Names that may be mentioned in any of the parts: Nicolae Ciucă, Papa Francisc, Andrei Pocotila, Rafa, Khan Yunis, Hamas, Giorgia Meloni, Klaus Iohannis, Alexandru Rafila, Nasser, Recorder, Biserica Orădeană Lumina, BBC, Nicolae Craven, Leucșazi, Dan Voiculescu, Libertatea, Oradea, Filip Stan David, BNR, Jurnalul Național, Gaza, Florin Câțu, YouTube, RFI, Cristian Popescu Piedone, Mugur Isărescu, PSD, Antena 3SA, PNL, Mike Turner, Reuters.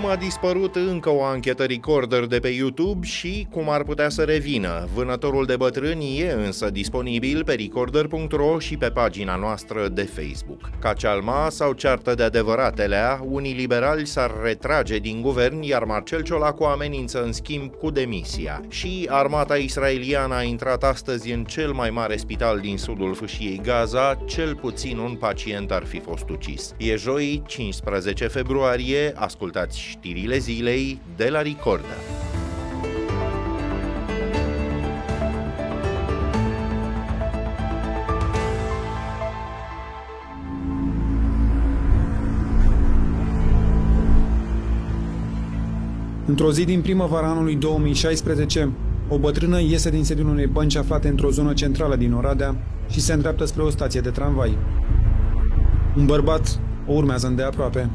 cum a dispărut încă o anchetă Recorder de pe YouTube și cum ar putea să revină. Vânătorul de bătrâni e însă disponibil pe recorder.ro și pe pagina noastră de Facebook. Ca cealma sau ceartă de adevăratelea, unii liberali s-ar retrage din guvern, iar Marcel Ciolacu amenință în schimb cu demisia. Și armata israeliană a intrat astăzi în cel mai mare spital din sudul fâșiei Gaza, cel puțin un pacient ar fi fost ucis. E joi, 15 februarie, ascultați știrile zilei de la Recorder. Într-o zi din primăvara anului 2016, o bătrână iese din sediul unei bănci aflate într-o zonă centrală din Oradea și se îndreaptă spre o stație de tramvai. Un bărbat o urmează îndeaproape.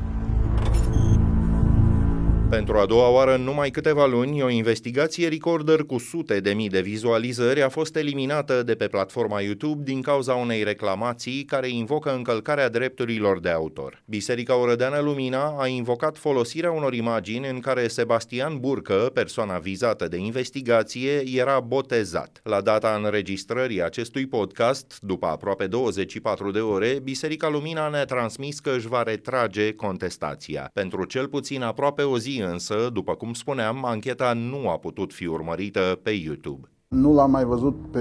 Pentru a doua oară în numai câteva luni, o investigație Recorder cu sute de mii de vizualizări a fost eliminată de pe platforma YouTube din cauza unei reclamații care invocă încălcarea drepturilor de autor. Biserica Orădeană Lumina a invocat folosirea unor imagini în care Sebastian Burcă, persoana vizată de investigație, era botezat. La data înregistrării acestui podcast, după aproape 24 de ore, Biserica Lumina ne-a transmis că își va retrage contestația. Pentru cel puțin aproape o zi însă, după cum spuneam, ancheta nu a putut fi urmărită pe YouTube. Nu l-am mai văzut pe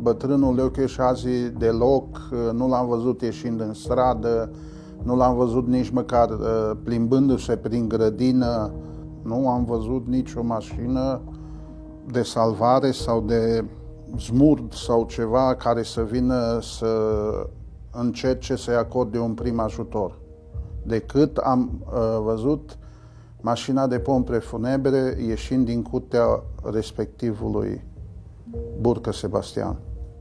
bătrânul Leucșazi deloc, nu l-am văzut ieșind în stradă, nu l-am văzut nici măcar plimbându-se prin grădină, nu am văzut nicio mașină de salvare sau de smurd sau ceva care să vină să încerce să-i acorde un prim ajutor. Decât am văzut mașina de pompe funebre ieșind din curtea respectivului Burcă Sebastian.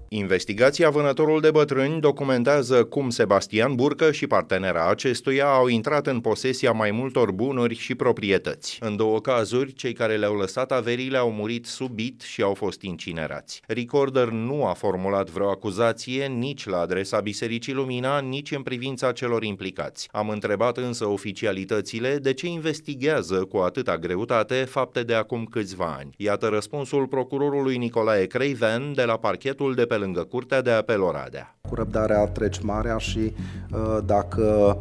Investigația Vânătorul de bătrâni documentează cum Sebastian Burcă și partenera acestuia au intrat în posesia mai multor bunuri și proprietăți. În două cazuri, cei care le-au lăsat averile au murit subit și au fost incinerați. Recorder nu a formulat vreo acuzație nici la adresa Bisericii Lumina, nici în privința celor implicați. Am întrebat însă oficialitățile de ce investighează cu atâta greutate fapte de acum câțiva ani. Iată răspunsul procurorului Nicolae Craven de la parchetul de pe lângă Curtea de Apel Oradea. Cu răbdarea treci marea și dacă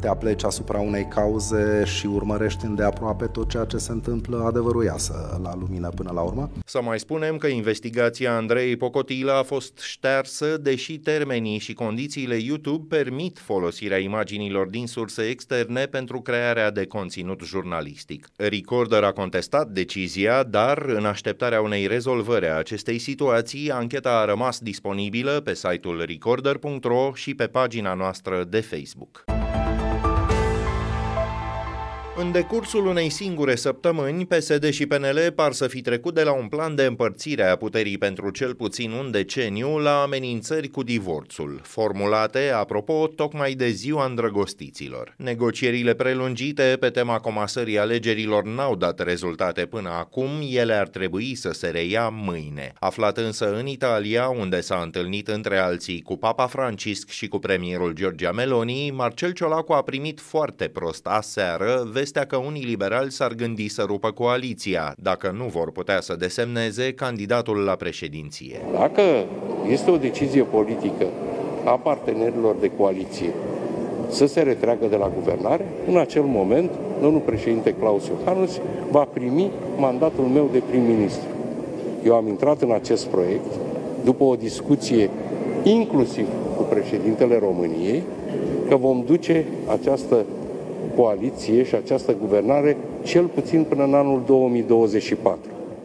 te apleci asupra unei cauze și urmărești îndeaproape tot ceea ce se întâmplă, adevărul iasă la lumină până la urmă. Să mai spunem că investigația Andrei Pocotila a fost ștearsă, deși termenii și condițiile YouTube permit folosirea imaginilor din surse externe pentru crearea de conținut jurnalistic. Recorder a contestat decizia, dar în așteptarea unei rezolvări a acestei situații, ancheta a rămas disponibilă pe site-ul recorder.ro și pe pagina noastră de Facebook. În decursul unei singure săptămâni, PSD și PNL par să fi trecut de la un plan de împărțire a puterii pentru cel puțin un deceniu la amenințări cu divorțul, formulate, apropo, tocmai de ziua îndrăgostiților. Negocierile prelungite pe tema comasării alegerilor n-au dat rezultate până acum, ele ar trebui să se reia mâine. Aflat însă în Italia, unde s-a întâlnit între alții cu Papa Francisc și cu premierul Giorgia Meloni, Marcel Ciolacu a primit foarte prost aseară vestea că unii liberali s-ar gândi să rupă coaliția, dacă nu vor putea să desemneze candidatul la președinție. Dacă este o decizie politică a partenerilor de coaliție să se retragă de la guvernare, în acel moment, domnul președinte Klaus Iohannis va primi mandatul meu de prim-ministru. Eu am intrat în acest proiect după o discuție inclusiv cu președintele României că vom duce această coaliție și această guvernare cel puțin până în anul 2024.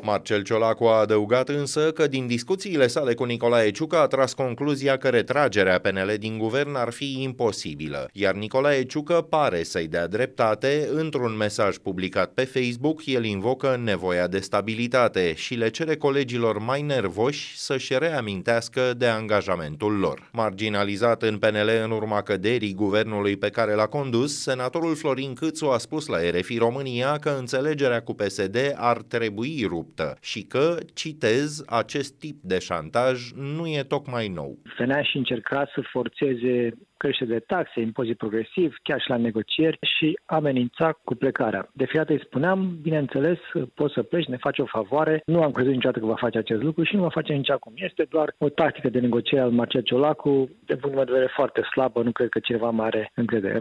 Marcel Ciolacu a adăugat însă că din discuțiile sale cu Nicolae Ciucă a tras concluzia că retragerea PNL din guvern ar fi imposibilă, iar Nicolae Ciucă pare să-i dea dreptate. Într-un mesaj publicat pe Facebook, el invocă nevoia de stabilitate și le cere colegilor mai nervoși să-și reamintească de angajamentul lor. Marginalizat în PNL în urma căderii guvernului pe care l-a condus, senatorul Florin Câțu a spus la RFI România că înțelegerea cu PSD ar trebui ruptă strictă și că, citez, acest tip de șantaj nu e tocmai nou. Venea și încerca să forțeze creștere de taxe, impozit progresiv, chiar și la negocieri și amenința cu plecarea. De fiecare dată îi spuneam, bineînțeles, poți să pleci, ne faci o favoare, nu am crezut niciodată că va face acest lucru și nu va face nici acum. Este doar o tactică de negociere al Marcel Ciolacu, de punct de vedere foarte slabă, nu cred că cineva mai are încredere.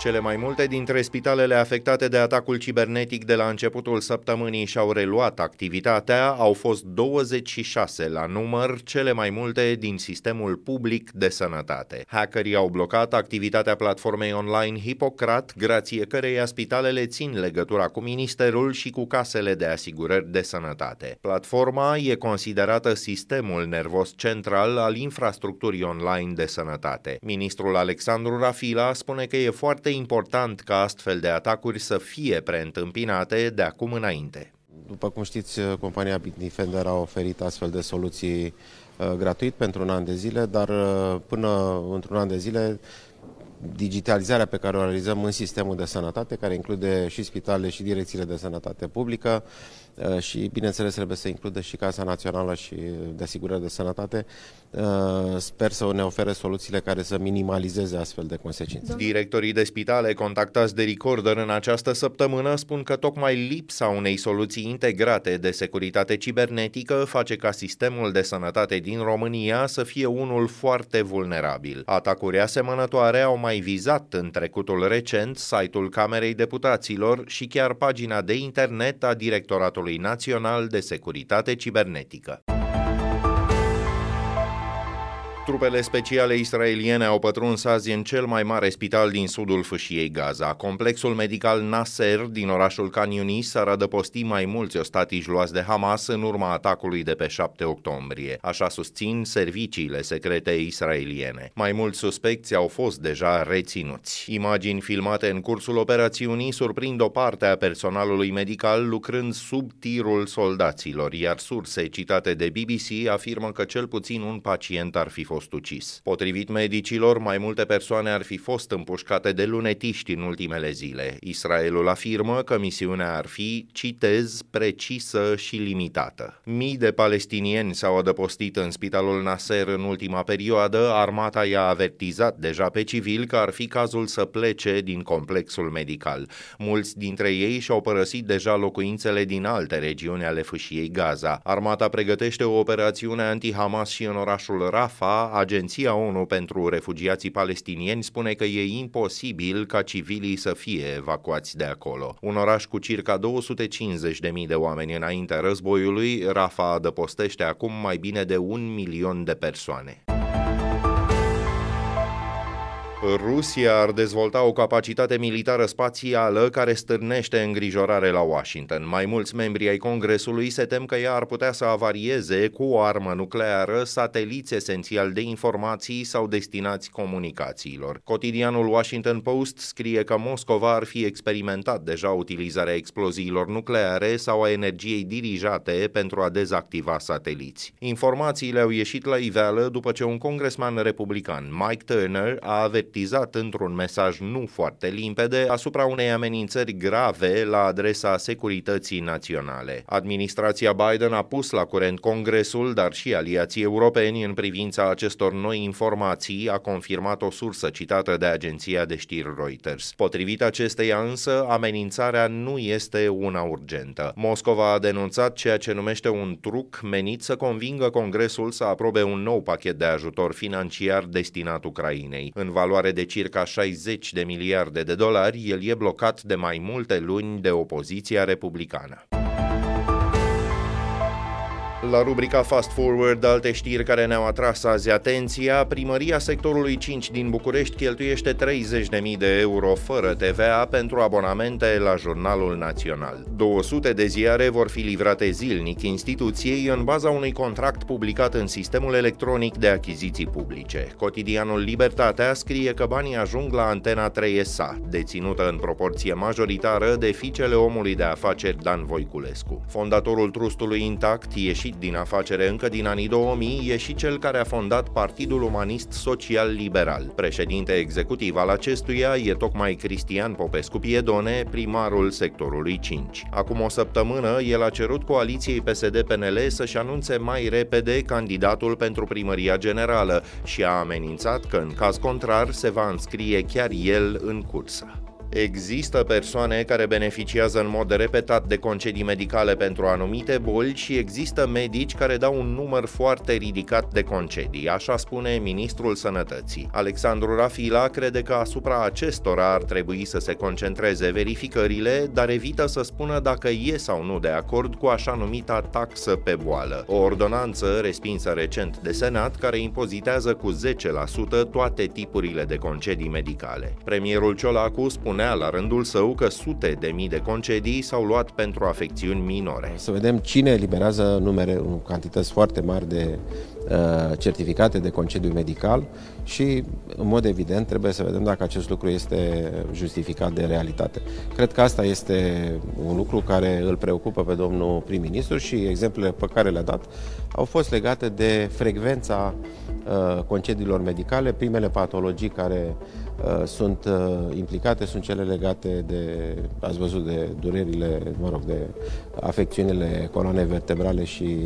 Cele mai multe dintre spitalele afectate de atacul cibernetic de la începutul săptămânii și-au reluat activitatea, au fost 26 la număr, cele mai multe din sistemul public de sănătate. Hackerii au blocat activitatea platformei online Hipocrat, grație căreia spitalele țin legătura cu ministerul și cu casele de asigurări de sănătate. Platforma e considerată sistemul nervos central al infrastructurii online de sănătate. Ministrul Alexandru Rafila spune că e foarte important ca astfel de atacuri să fie preîntâmpinate de acum înainte. După cum știți, compania Bitdefender a oferit astfel de soluții gratuit pentru un an de zile, dar până într-un an de zile digitalizarea pe care o realizăm în sistemul de sănătate, care include și spitalele și direcțiile de sănătate publică și, bineînțeles, trebuie să includă și Casa Națională și de Asigurări de Sănătate, sper să ne ofere soluțiile care să minimalizeze astfel de consecințe. Directorii de spitale contactați de Recorder în această săptămână spun că tocmai lipsa unei soluții integrate de securitate cibernetică face ca sistemul de sănătate din România să fie unul foarte vulnerabil. Atacuri asemănătoare au mai vizat în trecutul recent site-ul Camerei Deputaților și chiar pagina de internet a Directoratului Național de Securitate Cibernetică. Trupele speciale israeliene au pătruns azi în cel mai mare spital din sudul fâșiei Gaza. Complexul medical Nasser din orașul Khan Yunis ar adăposti mai mulți ostatici luați de Hamas în urma atacului de pe 7 octombrie. Așa susțin serviciile secrete israeliene. Mai mulți suspecți au fost deja reținuți. Imagini filmate în cursul operațiunii surprind o parte a personalului medical lucrând sub tirul soldaților, iar surse citate de BBC afirmă că cel puțin un pacient ar fi fost ucis. Potrivit medicilor, mai multe persoane ar fi fost împușcate de lunetiști în ultimele zile. Israelul afirmă că misiunea ar fi, citez, precisă și limitată. Mii de palestinieni s-au adăpostit în spitalul Nasser în ultima perioadă, armata i-a avertizat deja pe civili că ar fi cazul să plece din complexul medical. Mulți dintre ei și-au părăsit deja locuințele din alte regiuni ale fâșiei Gaza. Armata pregătește o operațiune anti-Hamas și în orașul Rafa. Agenția ONU pentru refugiații palestinieni spune că e imposibil ca civilii să fie evacuați de acolo. Un oraș cu circa 250.000 de oameni înaintea războiului, Rafa adăpostește acum mai bine de 1 milion de persoane. Rusia ar dezvolta o capacitate militară spațială care stârnește îngrijorare la Washington. Mai mulți membri ai Congresului se tem că ea ar putea să avarieze cu o armă nucleară sateliți esențiali de informații sau destinați comunicațiilor. Cotidianul Washington Post scrie că Moscova ar fi experimentat deja utilizarea exploziilor nucleare sau a energiei dirijate pentru a dezactiva sateliți. Informațiile au ieșit la iveală după ce un congresman republican, Mike Turner, a avertizat într-un mesaj nu foarte limpede asupra unei amenințări grave la adresa securității naționale. Administrația Biden a pus la curent Congresul, dar și aliații europeni în privința acestor noi informații, a confirmat o sursă citată de agenția de știri Reuters. Potrivit acesteia însă, amenințarea nu este una urgentă. Moscova a denunțat ceea ce numește un truc menit să convingă Congresul să aprobe un nou pachet de ajutor financiar destinat Ucrainei. În valoare de circa 60 de miliarde de dolari, el e blocat de mai multe luni de opoziția republicană. La rubrica Fast Forward, alte știri care ne-au atras azi atenția, primăria sectorului 5 din București cheltuiește 30.000 de euro fără TVA pentru abonamente la Jurnalul Național. 200 de ziare vor fi livrate zilnic instituției în baza unui contract publicat în sistemul electronic de achiziții publice. Cotidianul Libertatea scrie că banii ajung la Antena 3SA, deținută în proporție majoritară de fiicele omului de afaceri Dan Voiculescu. Fondatorul trustului Intact e și ieșit din afacere încă din anii 2000 e și cel care a fondat Partidul Umanist Social Liberal. Președinte executiv al acestuia e tocmai Cristian Popescu Piedone, primarul sectorului 5. Acum o săptămână, el a cerut coaliției PSD-PNL să-și anunțe mai repede candidatul pentru primăria generală și a amenințat că, în caz contrar, se va înscrie chiar el în cursă. Există persoane care beneficiază în mod repetat de concedii medicale pentru anumite boli și există medici care dau un număr foarte ridicat de concedii, așa spune ministrul Sănătății. Alexandru Rafila crede că asupra acestora ar trebui să se concentreze verificările, dar evită să spună dacă e sau nu de acord cu așa numita taxă pe boală, o ordonanță respinsă recent de Senat care impozitează cu 10% toate tipurile de concedii medicale. Premierul Ciolacu spune la rândul său că sute de mii de concedii s-au luat pentru afecțiuni minore. Să vedem cine eliberează cantități foarte mari de certificate de concediu medical și, în mod evident, trebuie să vedem dacă acest lucru este justificat de realitate. Cred că asta este un lucru care îl preocupă pe domnul prim-ministru și exemplele pe care le-a dat au fost legate de frecvența concediilor medicale. Primele patologii care sunt implicate sunt cele legate de, ați văzut, de durerile, de afecțiunile coloanei vertebrale și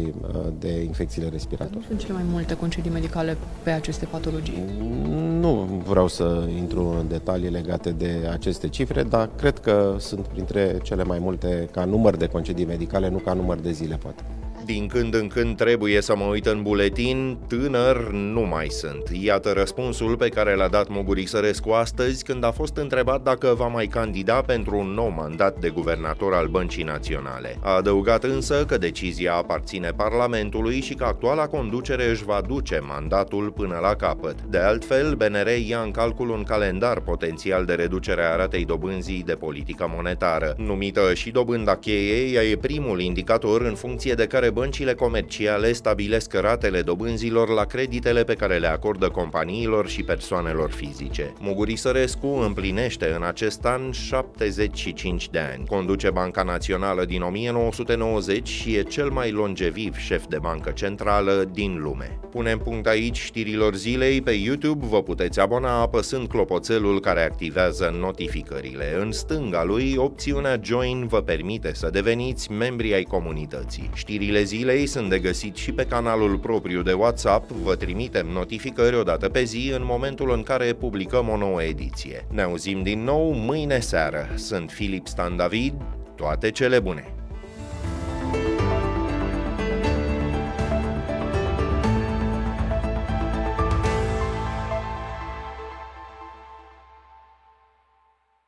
de infecțiile respiratorii. Nu sunt cele mai multe concedii medicale pe aceste patologii? Nu vreau să intru în detalii legate de aceste cifre, dar cred că sunt printre cele mai multe ca număr de concedii medicale, nu ca număr de zile, poate. Din când în când trebuie să mă uit în buletin, tânăr nu mai sunt. Iată răspunsul pe care l-a dat Mugur Isărescu astăzi când a fost întrebat dacă va mai candida pentru un nou mandat de guvernator al Băncii Naționale. A adăugat însă că decizia aparține Parlamentului și că actuala conducere își va duce mandatul până la capăt. De altfel, BNR ia în calcul un calendar potențial de reducere a ratei dobânzii de politică monetară. Numită și dobânda cheie, ea e primul indicator în funcție de care băncile comerciale stabilesc ratele dobânzilor la creditele pe care le acordă companiilor și persoanelor fizice. Mugur Isărescu împlinește în acest an 75 de ani. Conduce Banca Națională din 1990 și e cel mai longeviv șef de bancă centrală din lume. Punem punct aici știrilor zilei. Pe YouTube vă puteți abona apăsând clopoțelul care activează notificările. În stânga lui, opțiunea Join vă permite să deveniți membri ai comunității. Știrile zilei sunt de găsit și pe canalul propriu de WhatsApp, vă trimitem notificări o dată pe zi în momentul în care publicăm o nouă ediție. Ne auzim din nou mâine seară. Sunt Filip Stan David, toate cele bune!